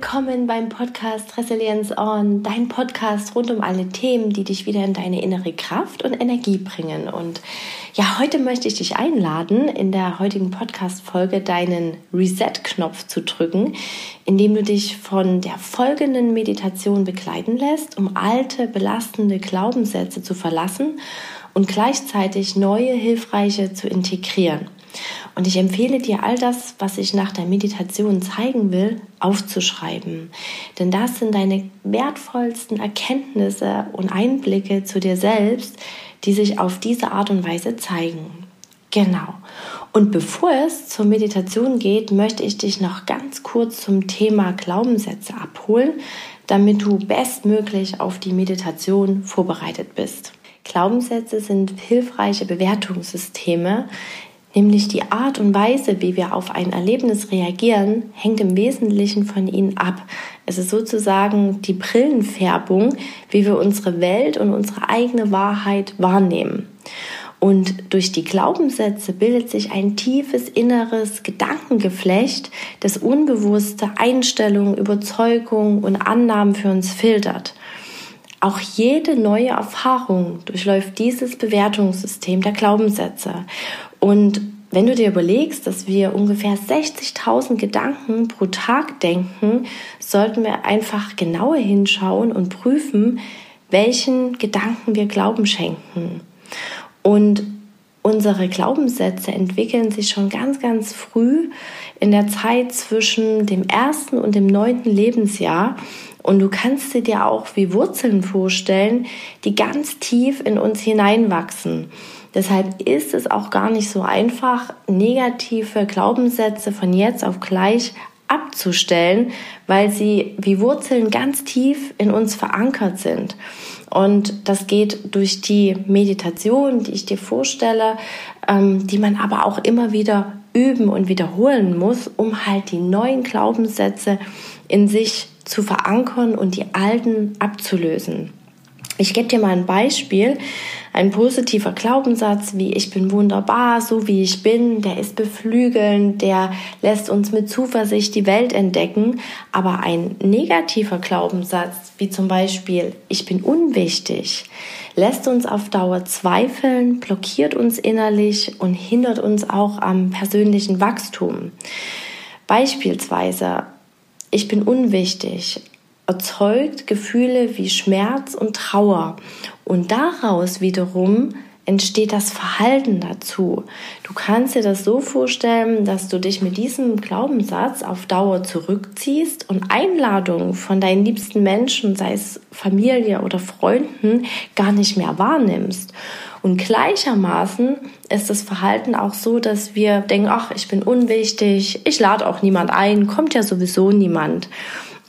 willkommen beim Podcast Resilienz On, dein Podcast rund um alle Themen, die dich wieder in deine innere Kraft und Energie bringen. Und ja, heute möchte ich dich einladen, in der heutigen Podcast-Folge deinen Reset-Knopf zu drücken, indem du dich von der folgenden Meditation begleiten lässt, um alte, belastende Glaubenssätze zu verlassen und gleichzeitig neue, hilfreiche zu integrieren. Und ich empfehle dir, all das, was ich nach der Meditation zeigen will, aufzuschreiben. Denn das sind deine wertvollsten Erkenntnisse und Einblicke zu dir selbst, die sich auf diese Art und Weise zeigen. Genau. Und bevor es zur Meditation geht, möchte ich dich noch ganz kurz zum Thema Glaubenssätze abholen, damit du bestmöglich auf die Meditation vorbereitet bist. Glaubenssätze sind hilfreiche Bewertungssysteme, nämlich die Art und Weise, wie wir auf ein Erlebnis reagieren, hängt im Wesentlichen von ihnen ab. Es ist sozusagen die Brillenfärbung, wie wir unsere Welt und unsere eigene Wahrheit wahrnehmen. Und durch die Glaubenssätze bildet sich ein tiefes inneres Gedankengeflecht, das unbewusste Einstellungen, Überzeugungen und Annahmen für uns filtert. Auch jede neue Erfahrung durchläuft dieses Bewertungssystem der Glaubenssätze. Und wenn du dir überlegst, dass wir ungefähr 60.000 Gedanken pro Tag denken, sollten wir einfach genauer hinschauen und prüfen, welchen Gedanken wir Glauben schenken. Und unsere Glaubenssätze entwickeln sich schon ganz, ganz früh in der Zeit zwischen dem 1. und dem 9. Lebensjahr. Und du kannst sie dir auch wie Wurzeln vorstellen, die ganz tief in uns hineinwachsen. Deshalb ist es auch gar nicht so einfach, negative Glaubenssätze von jetzt auf gleich abzustellen, weil sie wie Wurzeln ganz tief in uns verankert sind. Und das geht durch die Meditation, die ich dir vorstelle, die man aber auch immer wieder üben und wiederholen muss, um halt die neuen Glaubenssätze in sich zu verankern und die alten abzulösen. Ich gebe dir mal ein Beispiel. Ein positiver Glaubenssatz wie ich bin wunderbar, so wie ich bin, der ist beflügelnd, der lässt uns mit Zuversicht die Welt entdecken. Aber ein negativer Glaubenssatz wie zum Beispiel ich bin unwichtig, lässt uns auf Dauer zweifeln, blockiert uns innerlich und hindert uns auch am persönlichen Wachstum. Beispielsweise ich bin unwichtig erzeugt Gefühle wie Schmerz und Trauer. Und daraus wiederum entsteht das Verhalten dazu. Du kannst dir das so vorstellen, dass du dich mit diesem Glaubenssatz auf Dauer zurückziehst und Einladungen von deinen liebsten Menschen, sei es Familie oder Freunden, gar nicht mehr wahrnimmst. Und gleichermaßen ist das Verhalten auch so, dass wir denken, ach, ich bin unwichtig, ich lade auch niemand ein, kommt ja sowieso niemand.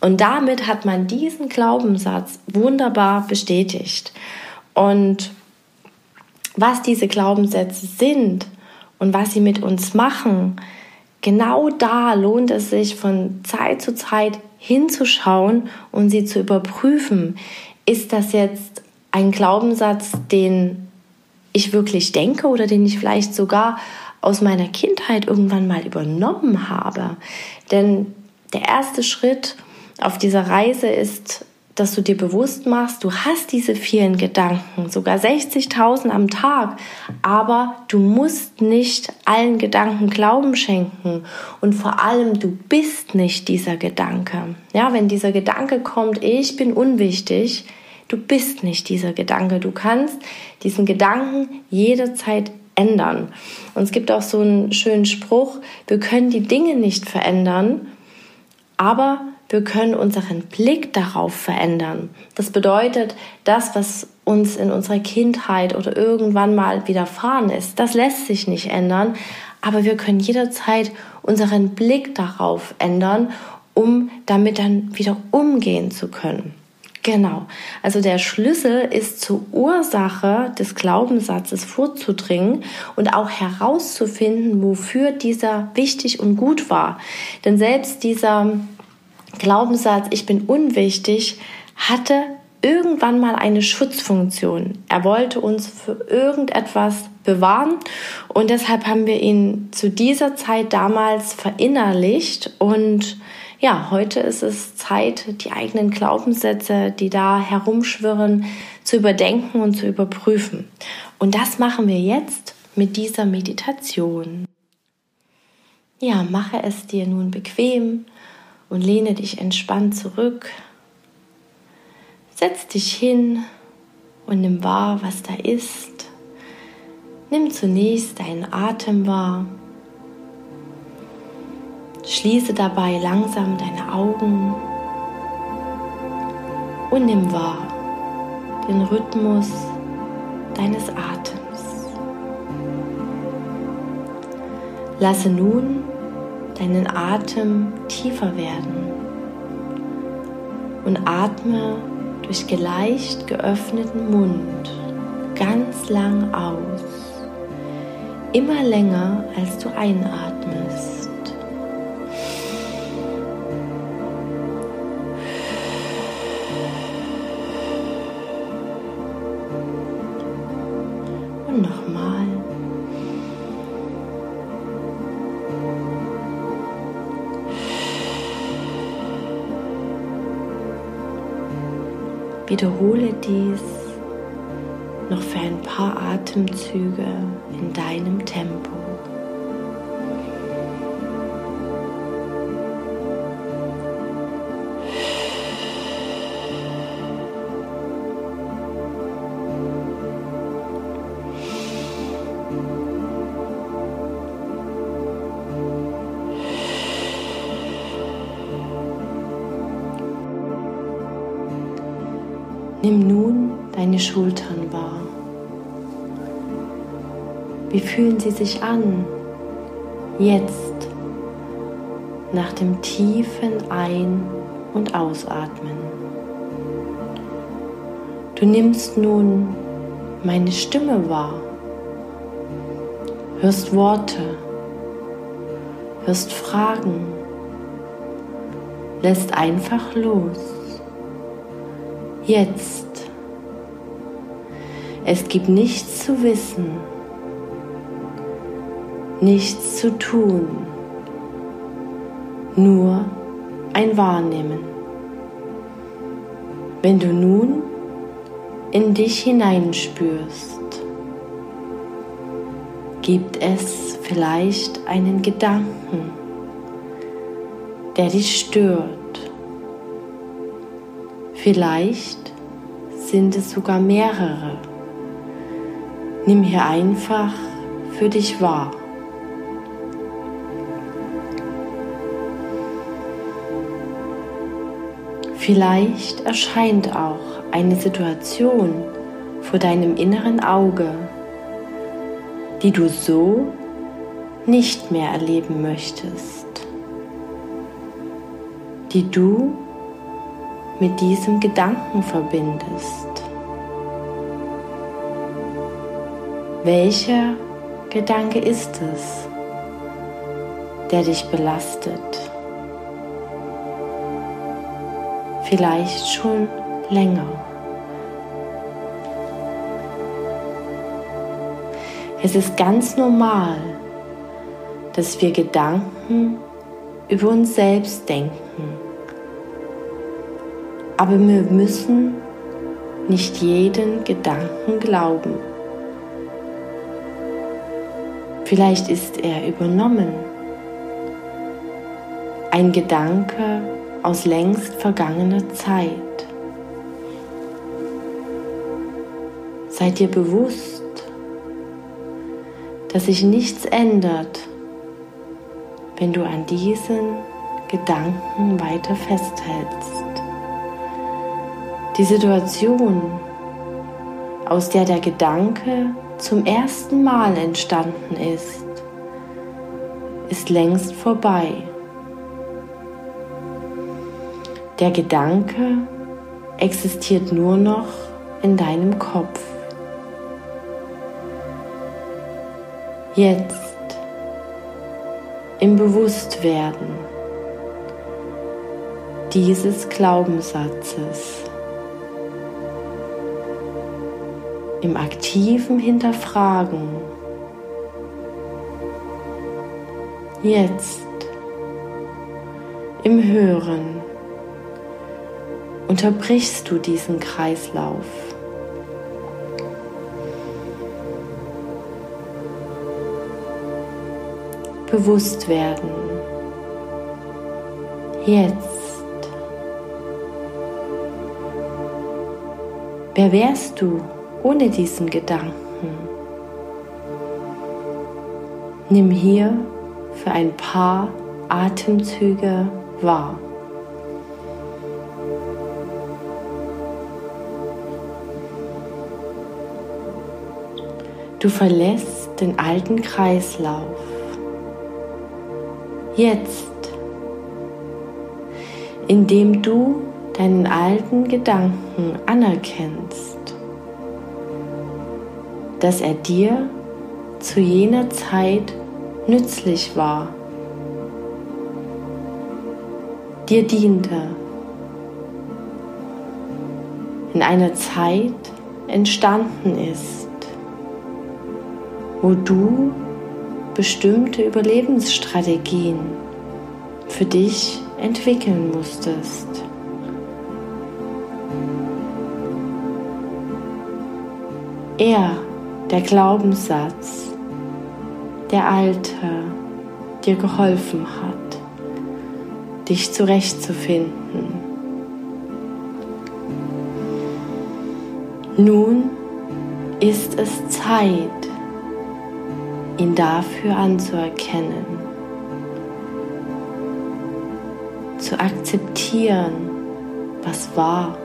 Und damit hat man diesen Glaubenssatz wunderbar bestätigt. Und was diese Glaubenssätze sind und was sie mit uns machen, genau da lohnt es sich von Zeit zu Zeit hinzuschauen und sie zu überprüfen. Ist das jetzt ein Glaubenssatz, den ich wirklich denke oder den ich vielleicht sogar aus meiner Kindheit irgendwann mal übernommen habe? Denn der erste Schritt auf dieser Reise ist, dass du dir bewusst machst, du hast diese vielen Gedanken, sogar 60.000 am Tag, aber du musst nicht allen Gedanken Glauben schenken und vor allem, du bist nicht dieser Gedanke. Ja, wenn dieser Gedanke kommt, ich bin unwichtig, du bist nicht dieser Gedanke. Du kannst diesen Gedanken jederzeit ändern. Und es gibt auch so einen schönen Spruch, wir können die Dinge nicht verändern, aber wir können unseren Blick darauf verändern. Das bedeutet, das, was uns in unserer Kindheit oder irgendwann mal widerfahren ist, das lässt sich nicht ändern, aber wir können jederzeit unseren Blick darauf ändern, um damit dann wieder umgehen zu können. Genau, also der Schlüssel ist, zur Ursache des Glaubenssatzes vorzudringen und auch herauszufinden, wofür dieser wichtig und gut war. Denn selbst dieser Glaubenssatz, ich bin unwichtig, hatte irgendwann mal eine Schutzfunktion. Er wollte uns für irgendetwas bewahren und deshalb haben wir ihn zu dieser Zeit damals verinnerlicht und ja, heute ist es Zeit, die eigenen Glaubenssätze, die da herumschwirren, zu überdenken und zu überprüfen. Und das machen wir jetzt mit dieser Meditation. Ja, mache es dir nun bequem und lehne dich entspannt zurück. Setz dich hin und nimm wahr, was da ist. Nimm zunächst deinen Atem wahr. Schließe dabei langsam deine Augen und nimm wahr den Rhythmus deines Atems. Lasse nun deinen Atem tiefer werden und atme durch leicht geöffneten Mund ganz lang aus, immer länger als du einatmest. Und nochmal. Wiederhole dies noch für ein paar Atemzüge in deinem Tempo. Nimm nun deine Schultern wahr. Wie fühlen sie sich an? Jetzt, nach dem tiefen Ein- und Ausatmen. Du nimmst nun meine Stimme wahr. Hörst Worte, hörst Fragen, lässt einfach los. Jetzt. Es gibt nichts zu wissen, nichts zu tun, nur ein Wahrnehmen. Wenn du nun in dich hineinspürst, gibt es vielleicht einen Gedanken, der dich stört. Vielleicht sind es sogar mehrere. Nimm hier einfach für dich wahr. Vielleicht erscheint auch eine Situation vor deinem inneren Auge, die du so nicht mehr erleben möchtest, die du mit diesem Gedanken verbindest. Welcher Gedanke ist es, der dich belastet? Vielleicht schon länger. Es ist ganz normal, dass wir Gedanken über uns selbst denken. Aber wir müssen nicht jeden Gedanken glauben. Vielleicht ist er übernommen. Ein Gedanke aus längst vergangener Zeit. Sei dir bewusst, dass sich nichts ändert, wenn du an diesen Gedanken weiter festhältst. Die Situation, aus der der Gedanke zum ersten Mal entstanden ist, ist längst vorbei. Der Gedanke existiert nur noch in deinem Kopf. Jetzt, im Bewusstwerden dieses Glaubenssatzes, im aktiven Hinterfragen. Jetzt im Hören unterbrichst du diesen Kreislauf. Bewusst werden. Jetzt. Wer wärst du ohne diesen Gedanken? Nimm hier für ein paar Atemzüge wahr. Du verlässt den alten Kreislauf. Jetzt, indem du deinen alten Gedanken anerkennst, dass er dir zu jener Zeit nützlich war, dir diente, in einer Zeit entstanden ist, wo du bestimmte Überlebensstrategien für dich entwickeln musstest. Er, der Glaubenssatz, der Alte, dir geholfen hat, dich zurechtzufinden. Nun ist es Zeit, ihn dafür anzuerkennen, zu akzeptieren, was war.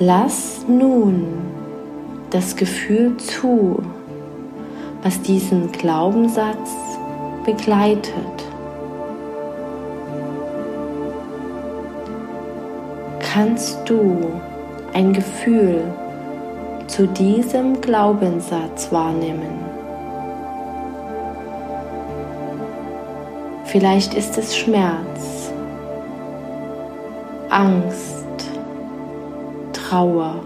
Lass nun das Gefühl zu, was diesen Glaubenssatz begleitet. Kannst du ein Gefühl zu diesem Glaubenssatz wahrnehmen? Vielleicht ist es Schmerz, Angst, Trauer,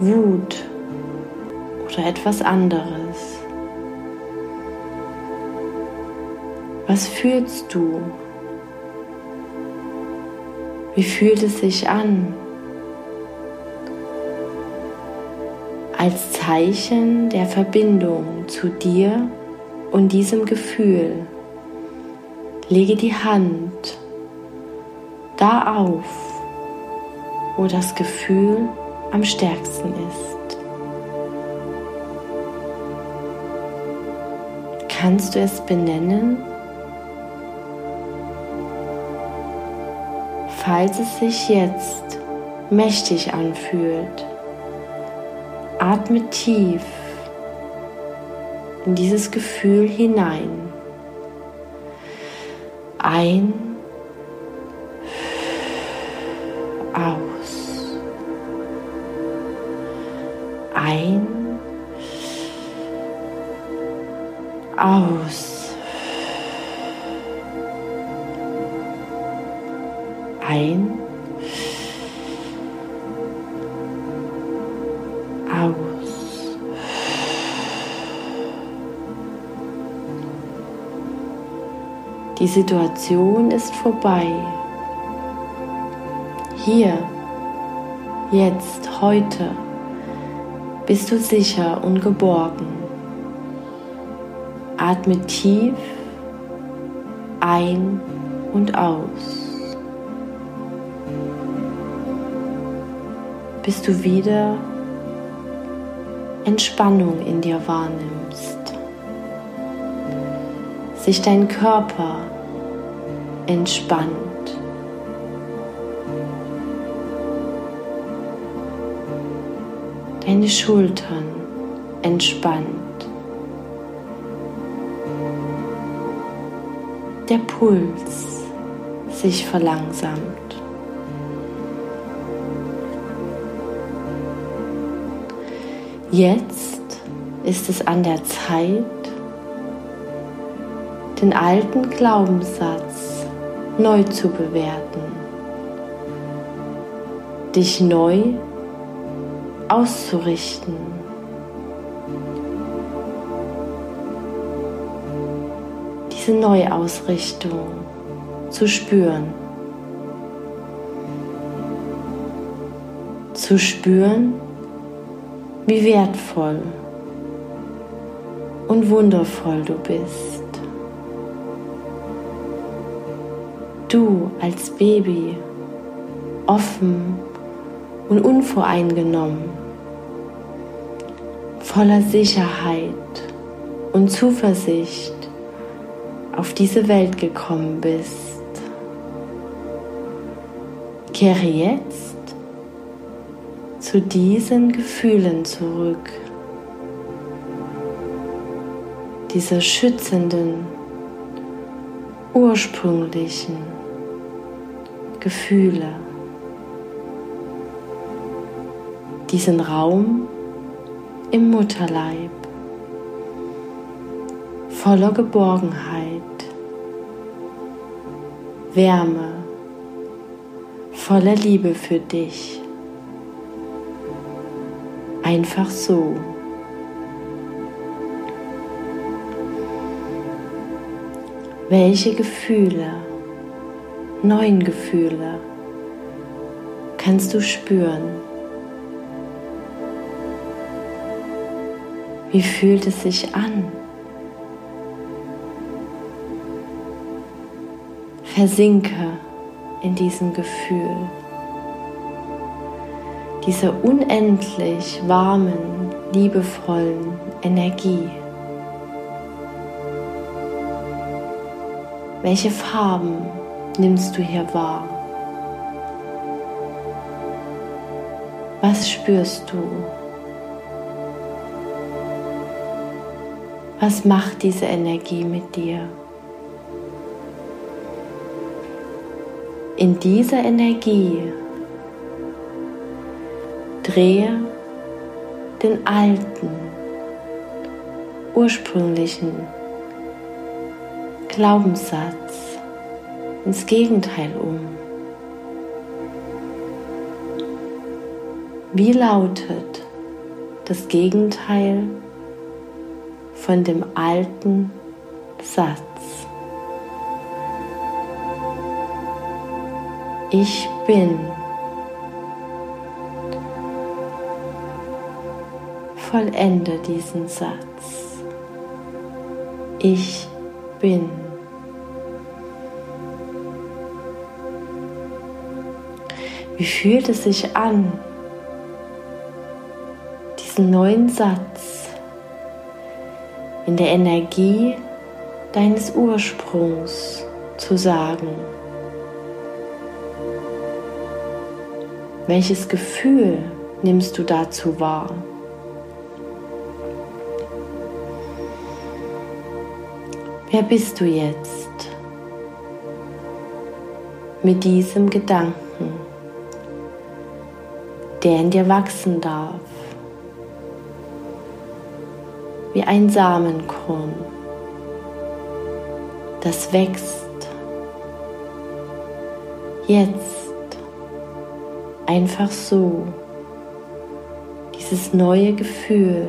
Wut oder etwas anderes. Was fühlst du? Wie fühlt es sich an? Als Zeichen der Verbindung zu dir und diesem Gefühl lege die Hand da auf, wo das Gefühl am stärksten ist. Kannst du es benennen? Falls es sich jetzt mächtig anfühlt, atme tief in dieses Gefühl hinein. Ein, aus. Ein, aus. Ein, aus. Die Situation ist vorbei. Hier, jetzt, heute bist du sicher und geborgen. Atme tief ein und aus, bis du wieder Entspannung in dir wahrnimmst, sich dein Körper entspannt. Deine Schultern entspannt. Der Puls sich verlangsamt. Jetzt ist es an der Zeit, den alten Glaubenssatz neu zu bewerten, dich neu auszurichten. Diese Neuausrichtung zu spüren. Zu spüren, wie wertvoll und wundervoll du bist. Du als Baby, offen und unvoreingenommen, voller Sicherheit und Zuversicht auf diese Welt gekommen bist. Kehre jetzt zu diesen Gefühlen zurück, dieser schützenden, ursprünglichen Gefühle, diesen Raum im Mutterleib, voller Geborgenheit, Wärme, voller Liebe für dich, einfach so. Welche Gefühle, neuen Gefühle kannst du spüren? Wie fühlt es sich an? Versinke in diesem Gefühl, dieser unendlich warmen, liebevollen Energie. Welche Farben nimmst du hier wahr? Was spürst du? Was macht diese Energie mit dir? In dieser Energie drehe den alten, ursprünglichen Glaubenssatz ins Gegenteil um. Wie lautet das Gegenteil von dem alten Satz? Ich bin . Vollende diesen Satz. Ich bin. Wie fühlt es sich an, diesen neuen Satz in der Energie deines Ursprungs zu sagen? Welches Gefühl nimmst du dazu wahr? Wer bist du jetzt mit diesem Gedanken, der in dir wachsen darf, wie ein Samenkorn, das wächst, jetzt einfach so, dieses neue Gefühl,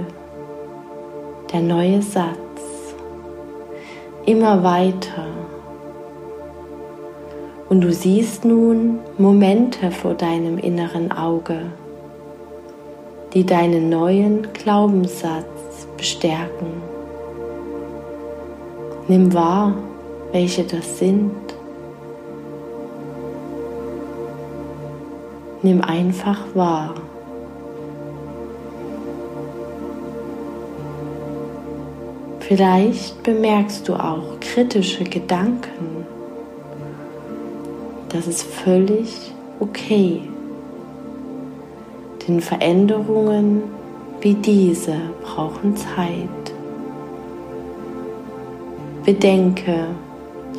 der neue Satz, immer weiter. Und du siehst nun Momente vor deinem inneren Auge, die deinen neuen Glaubenssatz bestärken. Nimm wahr, welche das sind. Nimm einfach wahr. Vielleicht bemerkst du auch kritische Gedanken. Das ist völlig okay, denn Veränderungen wie diese brauchen Zeit. Bedenke,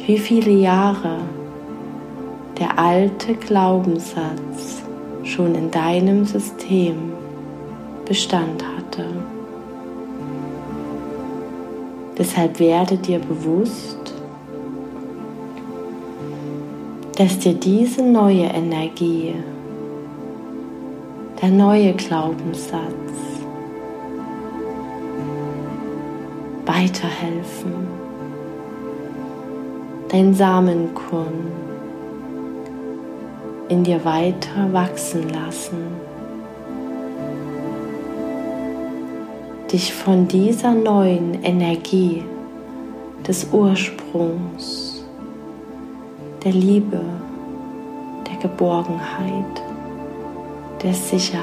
wie viele Jahre der alte Glaubenssatz schon in deinem System Bestand hatte. Deshalb werde dir bewusst, dass dir diese neue Energie der neue Glaubenssatz weiterhelfen, dein Samenkorn in dir weiter wachsen lassen, dich von dieser neuen Energie des Ursprungs, der Liebe, der Geborgenheit, der Sicherheit,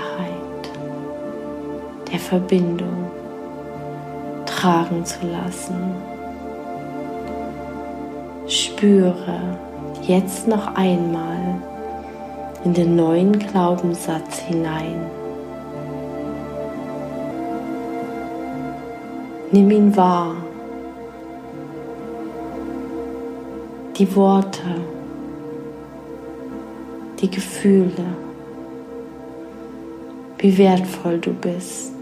der Verbindung tragen zu lassen. Spüre jetzt noch einmal in den neuen Glaubenssatz hinein. Nimm ihn wahr. Die Worte, die Gefühle, wie wertvoll du bist.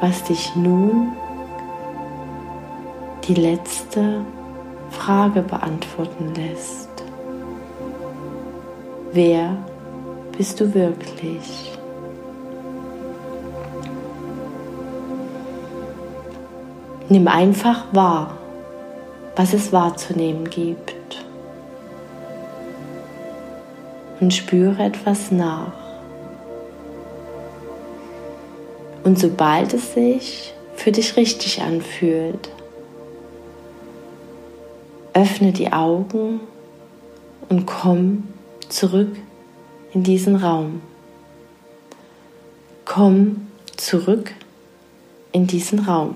Was dich nun die letzte Frage beantworten lässt. Wer bist du wirklich? Nimm einfach wahr, was es wahrzunehmen gibt. Und spüre etwas nach. Und sobald es sich für dich richtig anfühlt, öffne die Augen und komm zurück in diesen Raum. Komm zurück in diesen Raum.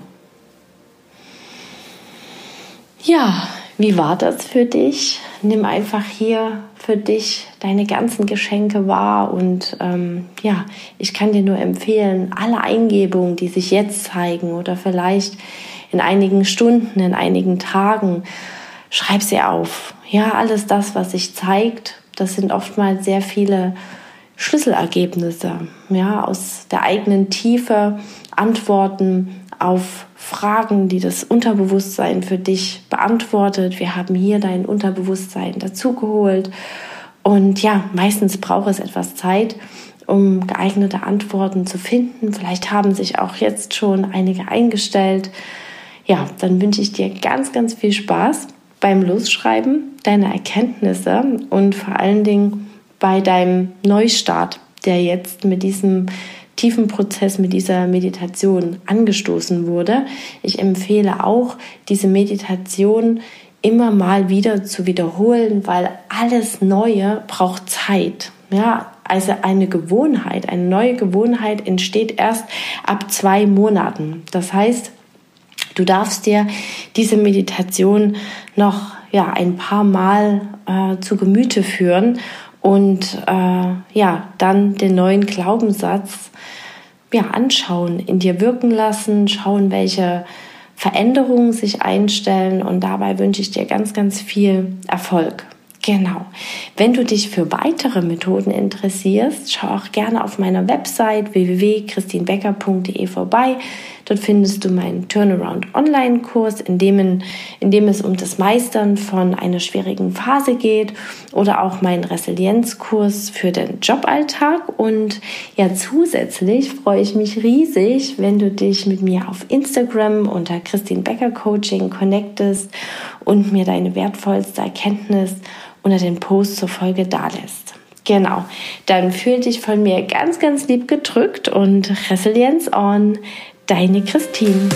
Ja, wie war das für dich? Nimm einfach hier für dich deine ganzen Geschenke wahr und ich kann dir nur empfehlen, alle Eingebungen, die sich jetzt zeigen oder vielleicht in einigen Stunden, in einigen Tagen, schreib sie auf. Ja, alles das, was sich zeigt, das sind oftmals sehr viele Schlüsselergebnisse, ja, aus der eigenen Tiefe, Antworten auf Fragen, die das Unterbewusstsein für dich beantwortet. Wir haben hier dein Unterbewusstsein dazugeholt. Und ja, meistens braucht es etwas Zeit, um geeignete Antworten zu finden. Vielleicht haben sich auch jetzt schon einige eingestellt. Ja, dann wünsche ich dir ganz, ganz viel Spaß beim Losschreiben deiner Erkenntnisse und vor allen Dingen bei deinem Neustart, der jetzt mit diesem tiefen Prozess, mit dieser Meditation angestoßen wurde. Ich empfehle auch, diese Meditation immer mal wieder zu wiederholen, weil alles Neue braucht Zeit. Ja, also eine neue Gewohnheit entsteht erst ab 2 Monaten. Das heißt, du darfst dir diese Meditation noch ein paar Mal zu Gemüte führen und dann den neuen Glaubenssatz anschauen, in dir wirken lassen, schauen, welche Veränderungen sich einstellen, und dabei wünsche ich dir ganz, ganz viel Erfolg. Genau. Wenn du dich für weitere Methoden interessierst, schau auch gerne auf meiner Website www.christinbecker.de vorbei. Dort findest du meinen Turnaround-Online-Kurs, in dem es um das Meistern von einer schwierigen Phase geht, oder auch meinen Resilienzkurs für den Joballtag. Und ja, zusätzlich freue ich mich riesig, wenn du dich mit mir auf Instagram unter Christine Becker Coaching connectest und mir deine wertvollste Erkenntnis unter den Post zur Folge dalässt. Genau, dann fühl dich von mir ganz, ganz lieb gedrückt und Resilienz on, deine Christine.